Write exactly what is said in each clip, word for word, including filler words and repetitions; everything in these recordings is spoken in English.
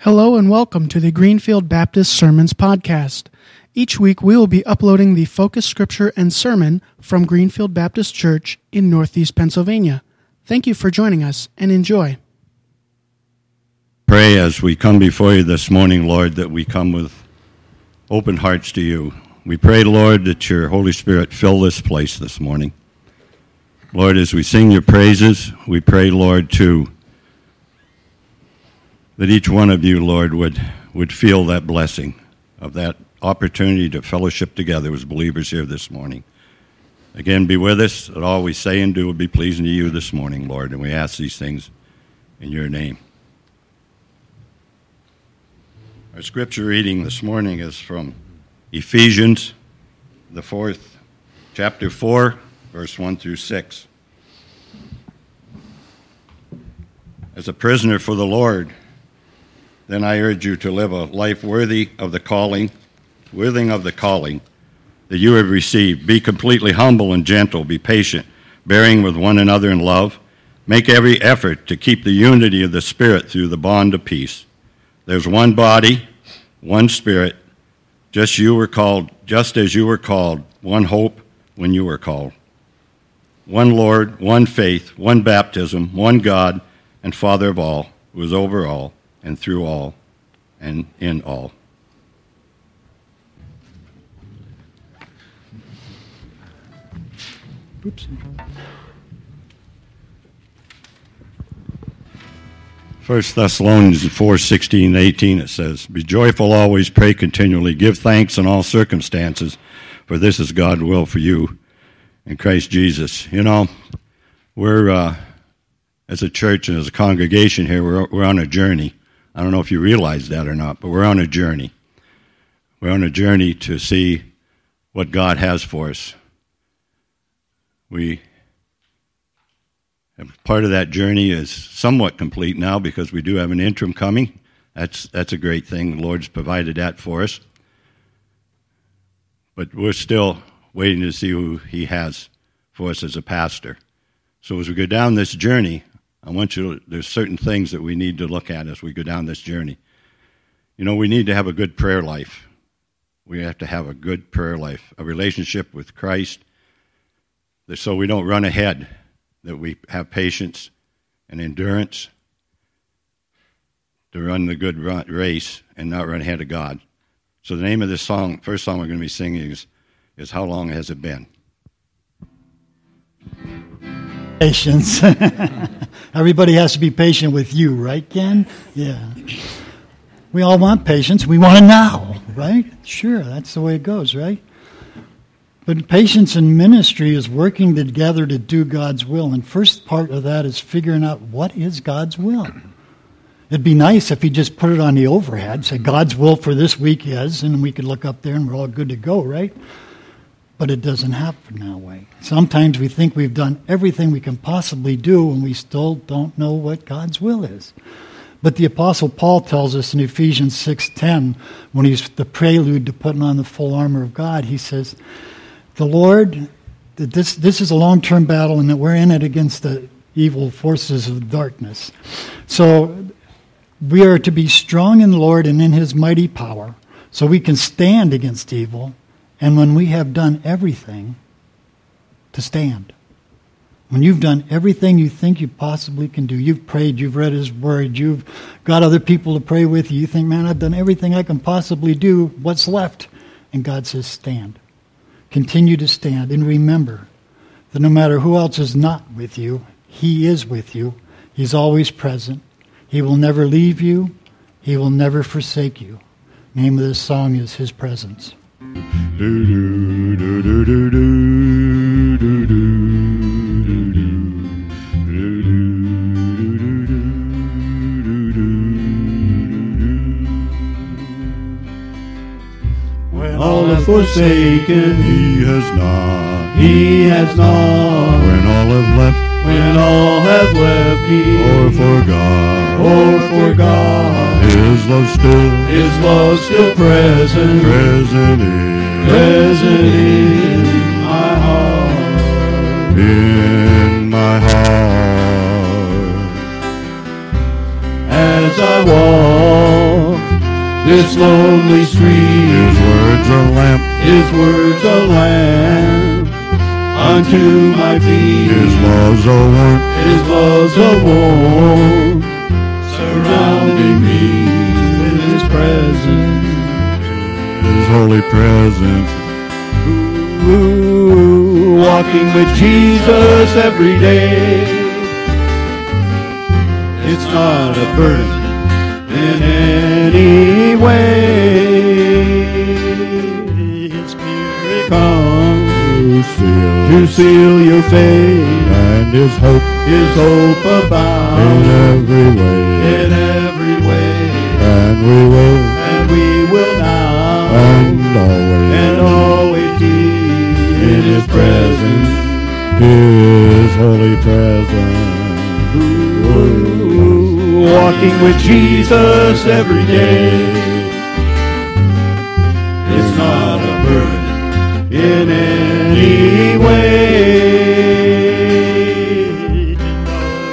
Hello and welcome to the Greenfield Baptist Sermons Podcast. Each week we will be uploading the focus scripture and sermon from Greenfield Baptist Church in Northeast Pennsylvania. Thank you for joining us and enjoy. Pray as we come before you this morning, Lord, that we come with open hearts to you. We pray, Lord, that your Holy Spirit fill this place this morning. Lord, as we sing your praises, we pray, Lord, too, that each one of you, Lord, would, would feel that blessing of that opportunity to fellowship together as believers here this morning. Again, be with us, that all we say and do will be pleasing to you this morning, Lord, and we ask these things in your name. Our scripture reading this morning is from Ephesians, the fourth, chapter four, verse one through six. As a prisoner for the Lord, then I urge you to live a life worthy of the calling, worthy of the calling that you have received. Be completely humble and gentle. Be patient, bearing with one another in love. Make every effort to keep the unity of the Spirit through the bond of peace. There's one body, one Spirit, just you were called, just as you were called, one hope when you were called. One Lord, one faith, one baptism, one God, and Father of all, who is over all, and through all, and in all. Oops. First Thessalonians four sixteen to eighteen, it says, "Be joyful always, pray continually, give thanks in all circumstances, for this is God's will for you in Christ Jesus." You know, we're, uh, as a church and as a congregation here, we're, we're on a journey. I don't know if you realize that or not, but we're on a journey. We're on a journey to see what God has for us. We, and part of that journey is somewhat complete now because we do have an interim coming. That's that's a great thing. The Lord's provided that for us. But we're still waiting to see who he has for us as a pastor. So as we go down this journey, I want you to, there's certain things that we need to look at as we go down this journey. You know, we need to have a good prayer life. We have to have a good prayer life, a relationship with Christ, so we don't run ahead, that we have patience and endurance to run the good race and not run ahead of God. So the name of this song, first song we're going to be singing is, is How Long Has It Been? Patience. Everybody has to be patient with you, right, Ken? Yeah. We all want patience. We want it now, right? Sure, that's the way it goes, right? But patience in ministry is working together to do God's will. And first part of that is figuring out what is God's will. It'd be nice if he just put it on the overhead, say God's will for this week is, and we could look up there and we're all good to go, right? But it doesn't happen that way. Sometimes we think we've done everything we can possibly do and we still don't know what God's will is. But the Apostle Paul tells us in Ephesians six ten, when he's the prelude to putting on the full armor of God, he says, the Lord, that this, this is a long-term battle and that we're in it against the evil forces of darkness. So we are to be strong in the Lord and in his mighty power so we can stand against evil. And when we have done everything to stand, when you've done everything you think you possibly can do, you've prayed, you've read his word, you've got other people to pray with you, you think, man, I've done everything I can possibly do, what's left? And God says, stand. Continue to stand and remember that no matter who else is not with you, he is with you. He's always present. He will never leave you. He will never forsake you. The name of this song is His Presence. Do do do do do do do do do. When all have forsaken, he has not, he has not. When all have left, when all have left me, or forgot, or forgot. His love still, his love still present, present in, present in my heart, in my heart. As I walk this lonely street. His words a lamp, His words a lamp unto my feet. His love's a warmth, His love's a warmth surrounding me with His presence, His holy presence. Ooh, walking with Jesus every day, it's not a burden in any way. His Spirit comes to seal your faith, and His hope, His hope abounds in every way, in every way. And we will, and we will now, and always, and always be in His presence, His holy presence. Ooh. Walking with Jesus every day, it's not a burden in any way.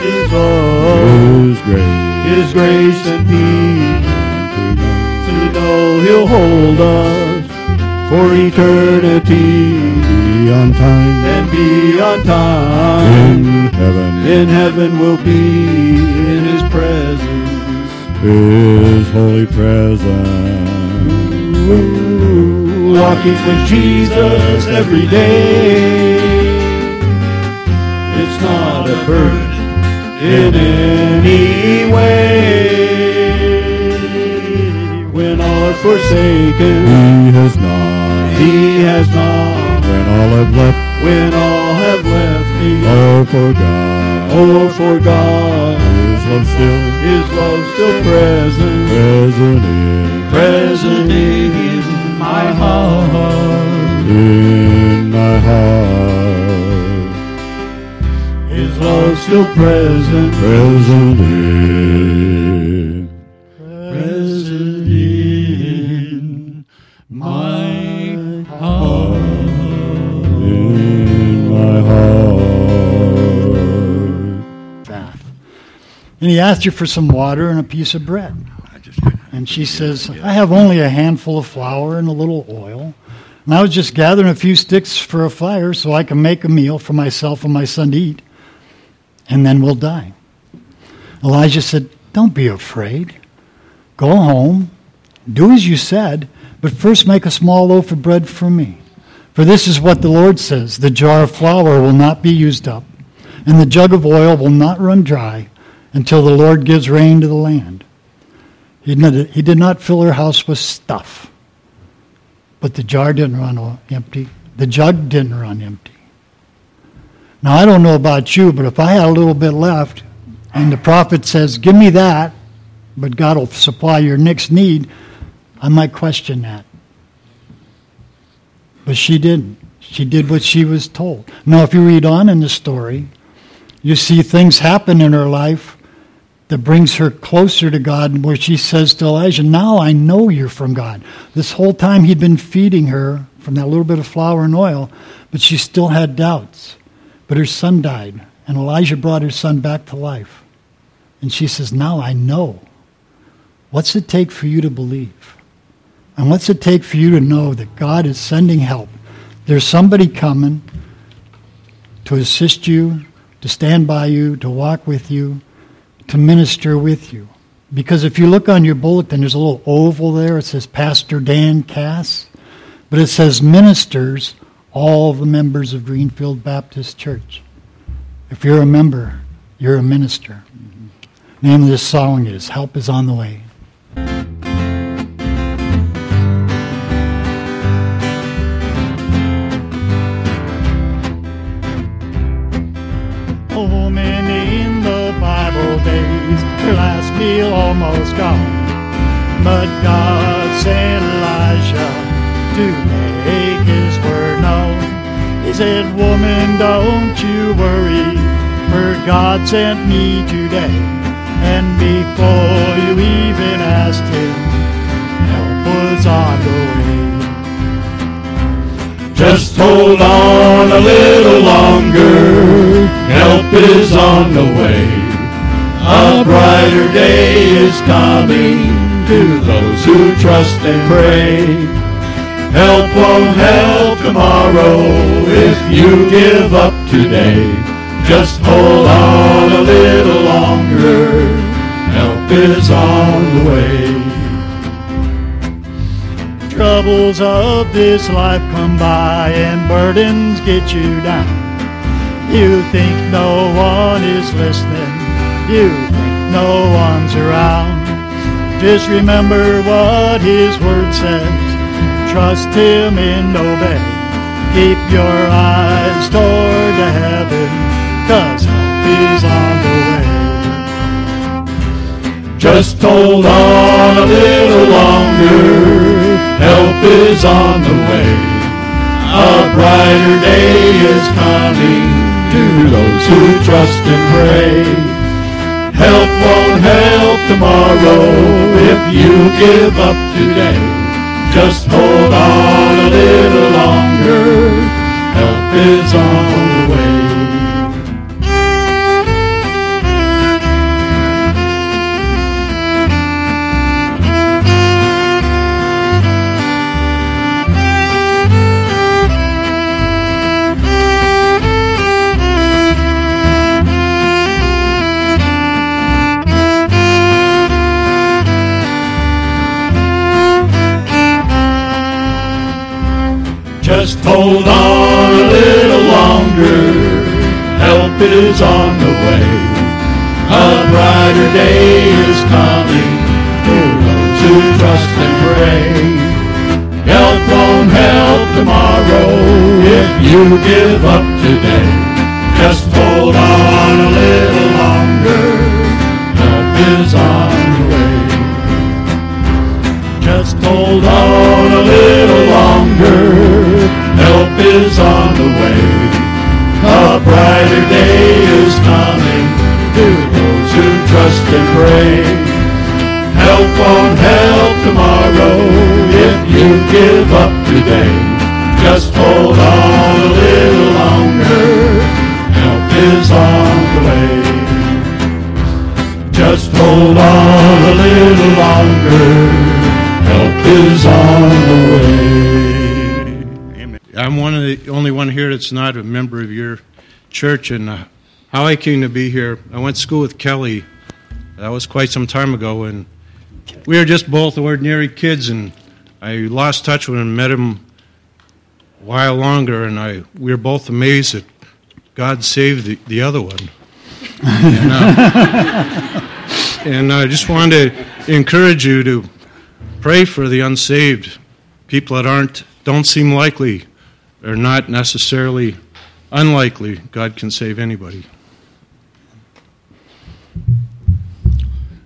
It's all His grace, His grace and peace, to know He'll hold us for eternity. Be on time, and be on time. In heaven, in heaven we'll be in His presence, His holy presence. Ooh, walking with Jesus every day, it's not a burden in any way. When all are forsaken, He has not, He has not. When all have left, when all have left me, oh for God, oh for God, His love still, His love still present, present in, present in my heart, in my heart. His love still present, present in, present in my heart. And he asked her for some water and a piece of bread. And she says, I have only a handful of flour and a little oil. And I was just gathering a few sticks for a fire so I can make a meal for myself and my son to eat. And then we'll die. Elijah said, don't be afraid. Go home. Do as you said. But first make a small loaf of bread for me. For this is what the Lord says. The jar of flour will not be used up. And the jug of oil will not run dry until the Lord gives rain to the land. He did not fill her house with stuff, but the jar didn't run empty. The jug didn't run empty. Now, I don't know about you, but if I had a little bit left, and the prophet says, give me that, but God will supply your next need, I might question that. But she didn't. She did what she was told. Now, if you read on in the story, you see things happen in her life that brings her closer to God, where she says to Elijah, now I know you're from God. This whole time he'd been feeding her from that little bit of flour and oil, but she still had doubts. But her son died, and Elijah brought her son back to life. And she says, now I know. What's it take for you to believe? And what's it take for you to know that God is sending help? There's somebody coming to assist you, to stand by you, to walk with you, to minister with you. Because if you look on your bulletin, there's a little oval there. It says Pastor Dan Cass. But it says ministers, all the members of Greenfield Baptist Church. If you're a member, you're a minister. The name of this song is Help is on the Way. Her last meal almost gone, but God sent Elijah to make His word known. He said, woman, don't you worry, for God sent me today. And before you even asked Him, help was on the way. Just hold on a little longer, help is on the way. A brighter day is coming, to those who trust and pray. Help won't help tomorrow if you give up today. Just hold on a little longer. Help is on the way. Troubles of this life come by and burdens get you down. You think no one is listening. You think no one's around. Just remember what His Word says. Trust Him and obey. Keep your eyes toward the heaven, 'cause help is on the way. Just hold on a little longer. Help is on the way. A brighter day is coming to those who trust and pray. Help won't help tomorrow if you give up today. Just hold on a little longer, help is on the way. Just hold on a little longer, help is on the way. A brighter day is coming to those who trust and pray. Help won't help tomorrow if you give up today. Just hold on a little longer, help is on the way. Just hold on a little longer. Help is on the way. A brighter day is coming to those who trust and pray. Help won't help tomorrow if you give up today. Just hold on a little longer. Help is on the way. Just hold on a little longer. Help is on the way. I'm one of the only one here that's not a member of your church, and uh, how I came to be here. I went to school with Kelly. That was quite some time ago, and we were just both ordinary kids, and I lost touch with him and met him a while longer, and I we were both amazed that God saved the, the other one. And, uh, and I just wanted to encourage you to pray for the unsaved, people that aren't, don't seem likely. They're not necessarily unlikely. God can save anybody.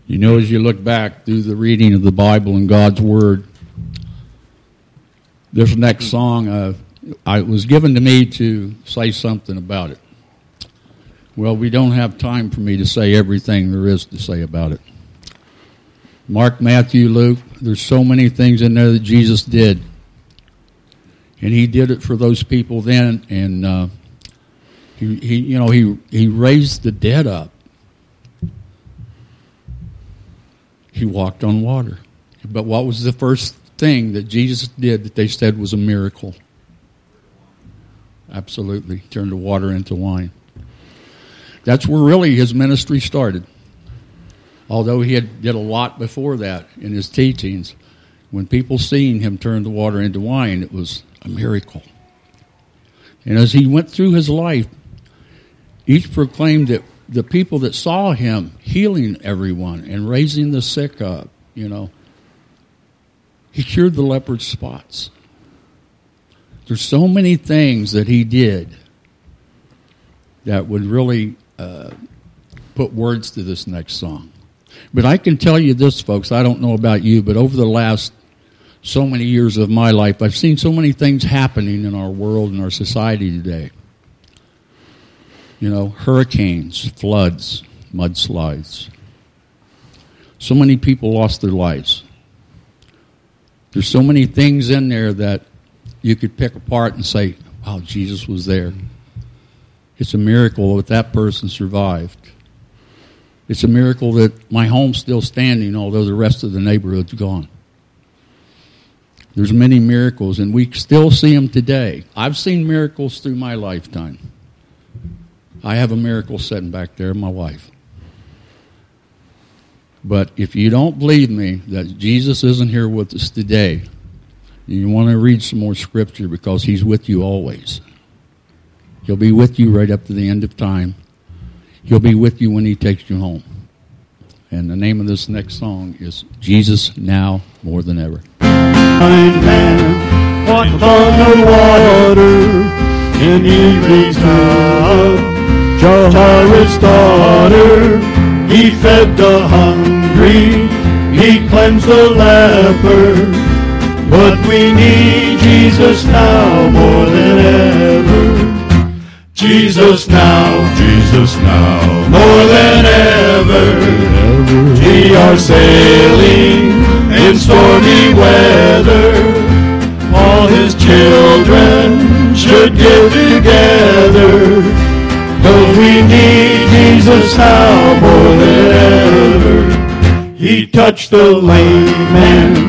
You know, as you look back through the reading of the Bible and God's Word, this next song, uh, I was given to me to say something about it. Well, we don't have time for me to say everything there is to say about it. Mark, Matthew, Luke, there's so many things in there that Jesus did. And he did it for those people then, and uh, he, he, you know, he he raised the dead up. He walked on water. But what was the first thing that Jesus did that they said was a miracle? Absolutely, turned the water into wine. That's where really his ministry started. Although he had did a lot before that in his teachings, when people seen him turn the water into wine, it was a miracle. And as he went through his life, each proclaimed that the people that saw him healing everyone and raising the sick up, you know, he cured the leopard's spots. There's so many things that he did that would really uh, put words to this next song. But I can tell you this, folks, I don't know about you, but over the last so many years of my life, I've seen so many things happening in our world and our society today. You know, hurricanes, floods, mudslides. So many people lost their lives. There's so many things in there that you could pick apart and say, wow, Jesus was there. It's a miracle that that person survived. It's a miracle that my home's still standing, although the rest of the neighborhood's gone. There's many miracles, and we still see them today. I've seen miracles through my lifetime. I have a miracle sitting back there, my wife. But if you don't believe me that Jesus isn't here with us today, you want to read some more scripture, because he's with you always. He'll be with you right up to the end of time. He'll be with you when he takes you home. And the name of this next song is Jesus Now More Than Ever. Blind man walked upon the water in evening's time. Jairus' daughter, he fed the hungry, he cleansed the leper. But we need Jesus now more than ever. Jesus now, Jesus now, more than ever. We are sailing in stormy weather. All his children should get together. But we need Jesus now more than ever. He touched the lame man.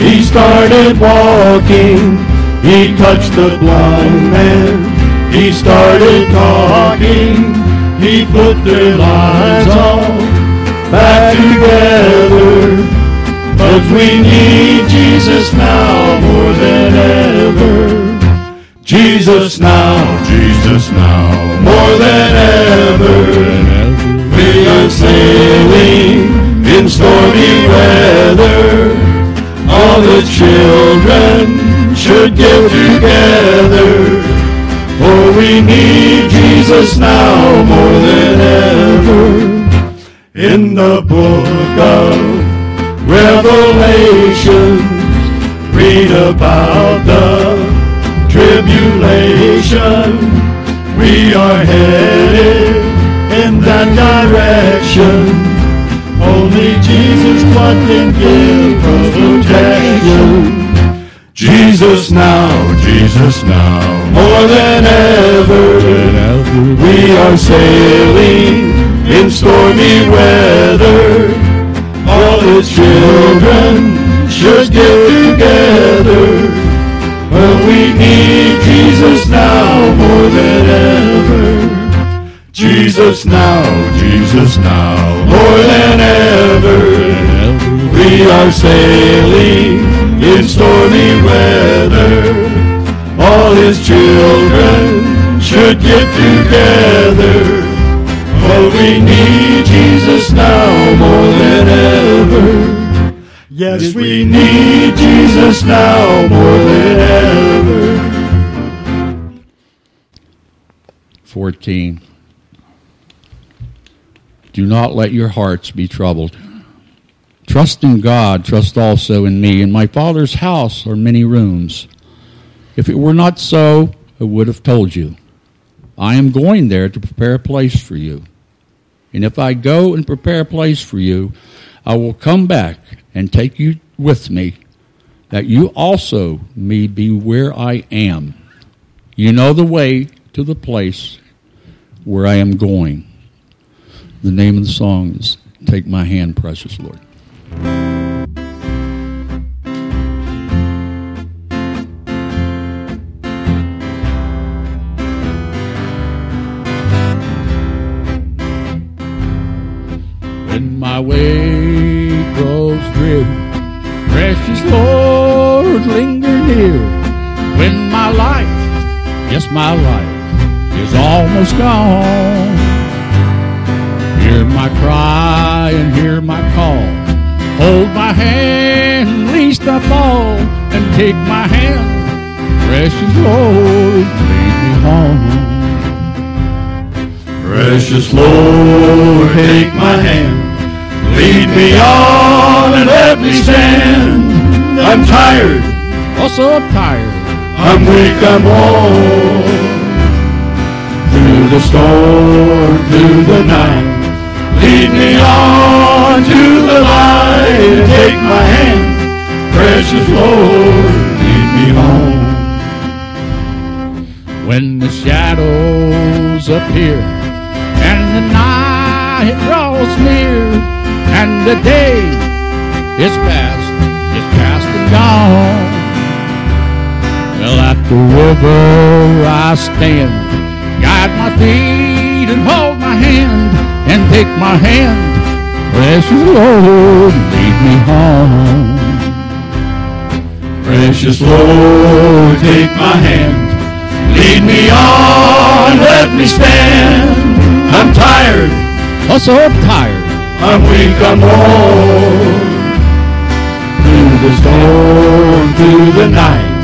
He started walking, he touched the blind man, he started talking, he put their lives all back together. But we need Jesus now more than ever. Jesus now, Jesus now, more than ever. We are sailing in stormy weather. All the children should get together, for we need Jesus now more than ever. In the book of Revelations, read about the tribulation. We are headed in that direction. Only Jesus Christ can give us protection. Jesus now, Jesus now, more than ever. We are sailing in stormy weather. All his children should get together. But we need Jesus now more than ever. Jesus now, Jesus now, more than ever. We are sailing in stormy weather. All his children should get together. Oh, we need Jesus now more than ever. Yes, we need Jesus now more than ever. fourteen. Do not let your hearts be troubled. Trust in God, trust also in me. In my Father's house are many rooms. If it were not so, I would have told you. I am going there to prepare a place for you. And if I go and prepare a place for you, I will come back and take you with me, that you also may be where I am. You know the way to the place where I am going. The name of the song is Take My Hand, Precious Lord. When my way grows dreary, precious Lord, linger near. When my life, yes, my life is almost gone, hear my cry and hear my call. Hold my hand, least I fall, and take my hand, precious Lord, lead me home. Precious Lord, take my hand, lead me on and let me stand. I'm tired, also I'm tired, I'm weak, I'm old. Through the storm, through the night, lead me on to the light, and take my hand, precious Lord, lead me home. When the shadows appear and the night draws near, and the day is past, is past and gone. Well, at the river I stand, guide my feet and hold my hand, and take my hand, precious Lord, lead me home. Precious Lord, take my hand, lead me on, let me stand. I'm tired, oh so I'm tired, I'm weak, I'm worn. Through the storm, through the night,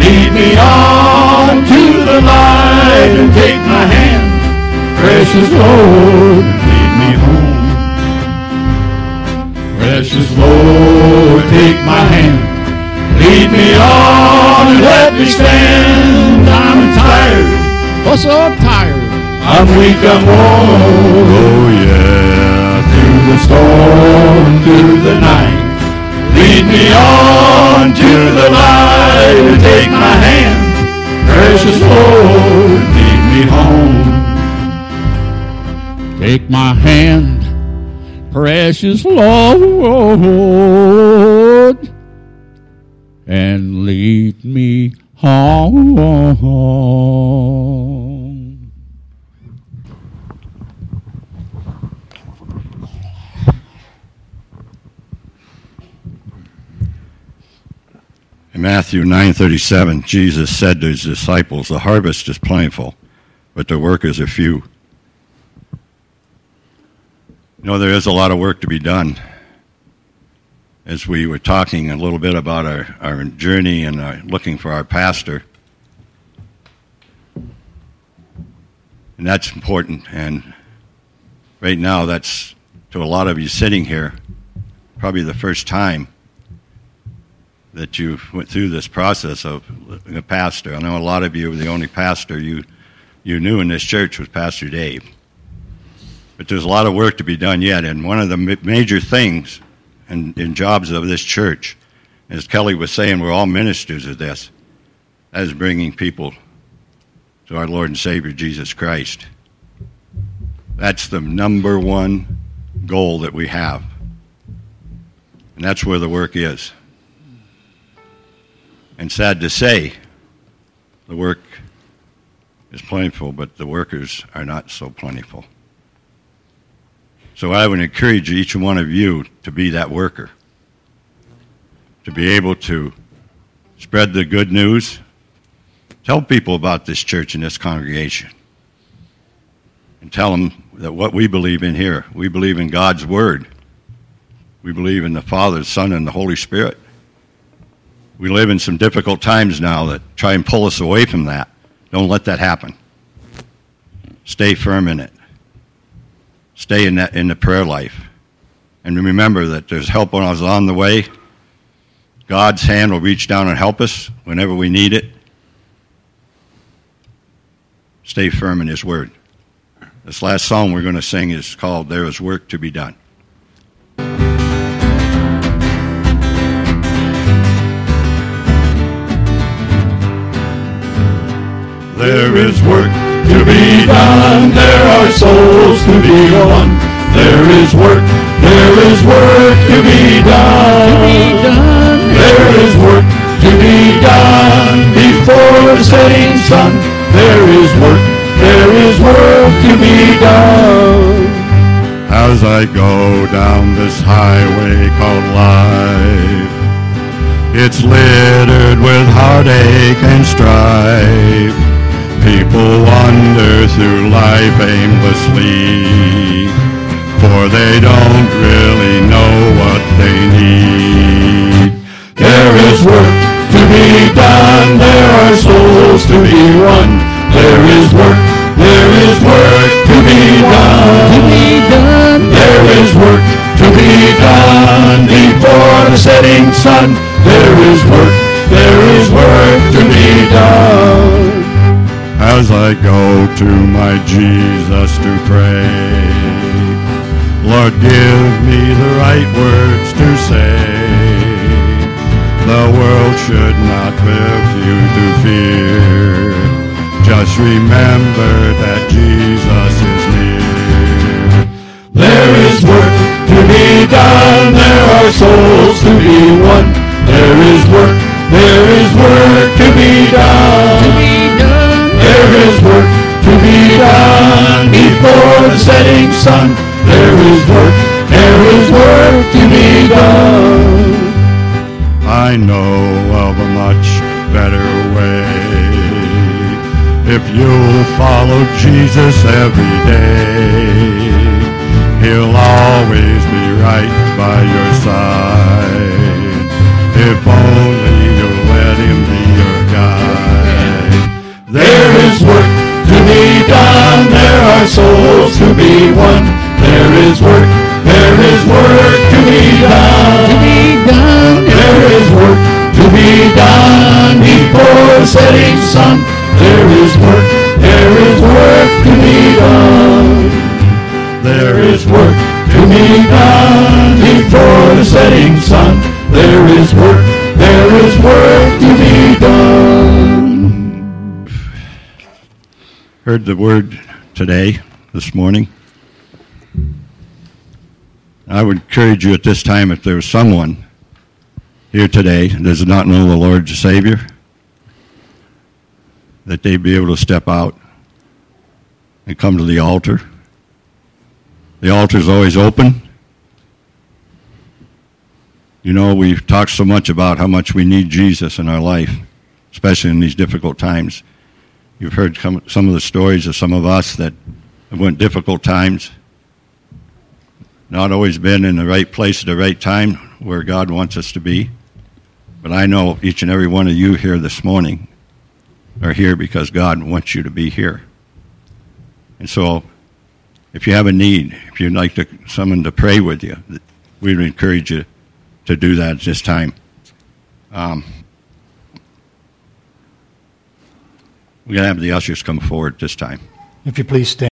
lead me on to the light, and take my hand, precious Lord, lead me home. Precious Lord, take my hand, lead me on and let me stand. I'm tired, oh so I'm tired, I'm weak, I'm worn. Oh yeah. Through the storm, through the night, lead me on to the light, and take my hand, precious Lord, lead me home. Take my hand, precious Lord, and lead me home. In Matthew nine thirty-seven, Jesus said to his disciples, "The harvest is plentiful, but the workers are few." You know, there is a lot of work to be done. As we were talking a little bit about our, our journey and our looking for our pastor. And that's important. And right now, that's, to a lot of you sitting here, probably the first time that you went through this process of a pastor. I know a lot of you, the only pastor you, you knew in this church was Pastor Dave. But there's a lot of work to be done yet. And one of the ma- major things and in jobs of this church, as Kelly was saying, we're all ministers of this, that is bringing people to our Lord and Savior Jesus Christ. That's the number one goal that we have, and that's where the work is. And sad to say, the work is plentiful, but the workers are not so plentiful. So I would encourage each one of you to be that worker, to be able to spread the good news, tell people about this church and this congregation, and tell them that what we believe in here, we believe in God's Word. We believe in the Father, the Son, and the Holy Spirit. We live in some difficult times now that try and pull us away from that. Don't let that happen. Stay firm in it. Stay in that, in the prayer life. And remember that there's help on us on the way. God's hand will reach down and help us whenever we need it. Stay firm in His Word. This last song we're going to sing is called "There Is Work to Be Done." There is work to be done, there are souls to be won. There is work, there is work to be done. There is work to be done before the setting sun. There is work, there is work to be done. As I go down this highway called life, it's littered with heartache and strife. People wander through life aimlessly, for they don't really know what they need. There is work to be done, there are souls to be won. There is work, there is work to be done. There is work to be done before the setting sun. There is work, there is work to be done. As I go to my Jesus to pray, Lord, give me the right words to say. The world should not refuse to fear. Just remember that Jesus is near. There is work to to be done, there are souls to be won. There is work, there is work to be done. To be done. There is work to be done before the setting sun. There is work, there is work to be done. I know of a much better way if you'll follow Jesus every day. He'll always be right by your side, if only you'll let him be your guide. There is work to be done, there are souls to be won. There is work, there is work to be done. To be done. There is work to be done before the setting sun. There is work, there is work to be done. There is work to be done before the setting sun. There is work, there is work to be done. Heard the word today, this morning. I would encourage you at this time, if there's someone here today that does not know the Lord as Savior, that they be able to step out and come to the altar. The altar is always open. You know, we've talked so much about how much we need Jesus in our life, especially in these difficult times. You've heard some of the stories of some of us that have went difficult times, not always been in the right place at the right time where God wants us to be. But I know each and every one of you here this morning are here because God wants you to be here. And so, if you have a need, if you'd like to, someone to pray with you, we would encourage you to do that at this time. Um, we're going to have the ushers come forward at this time. If you please stand.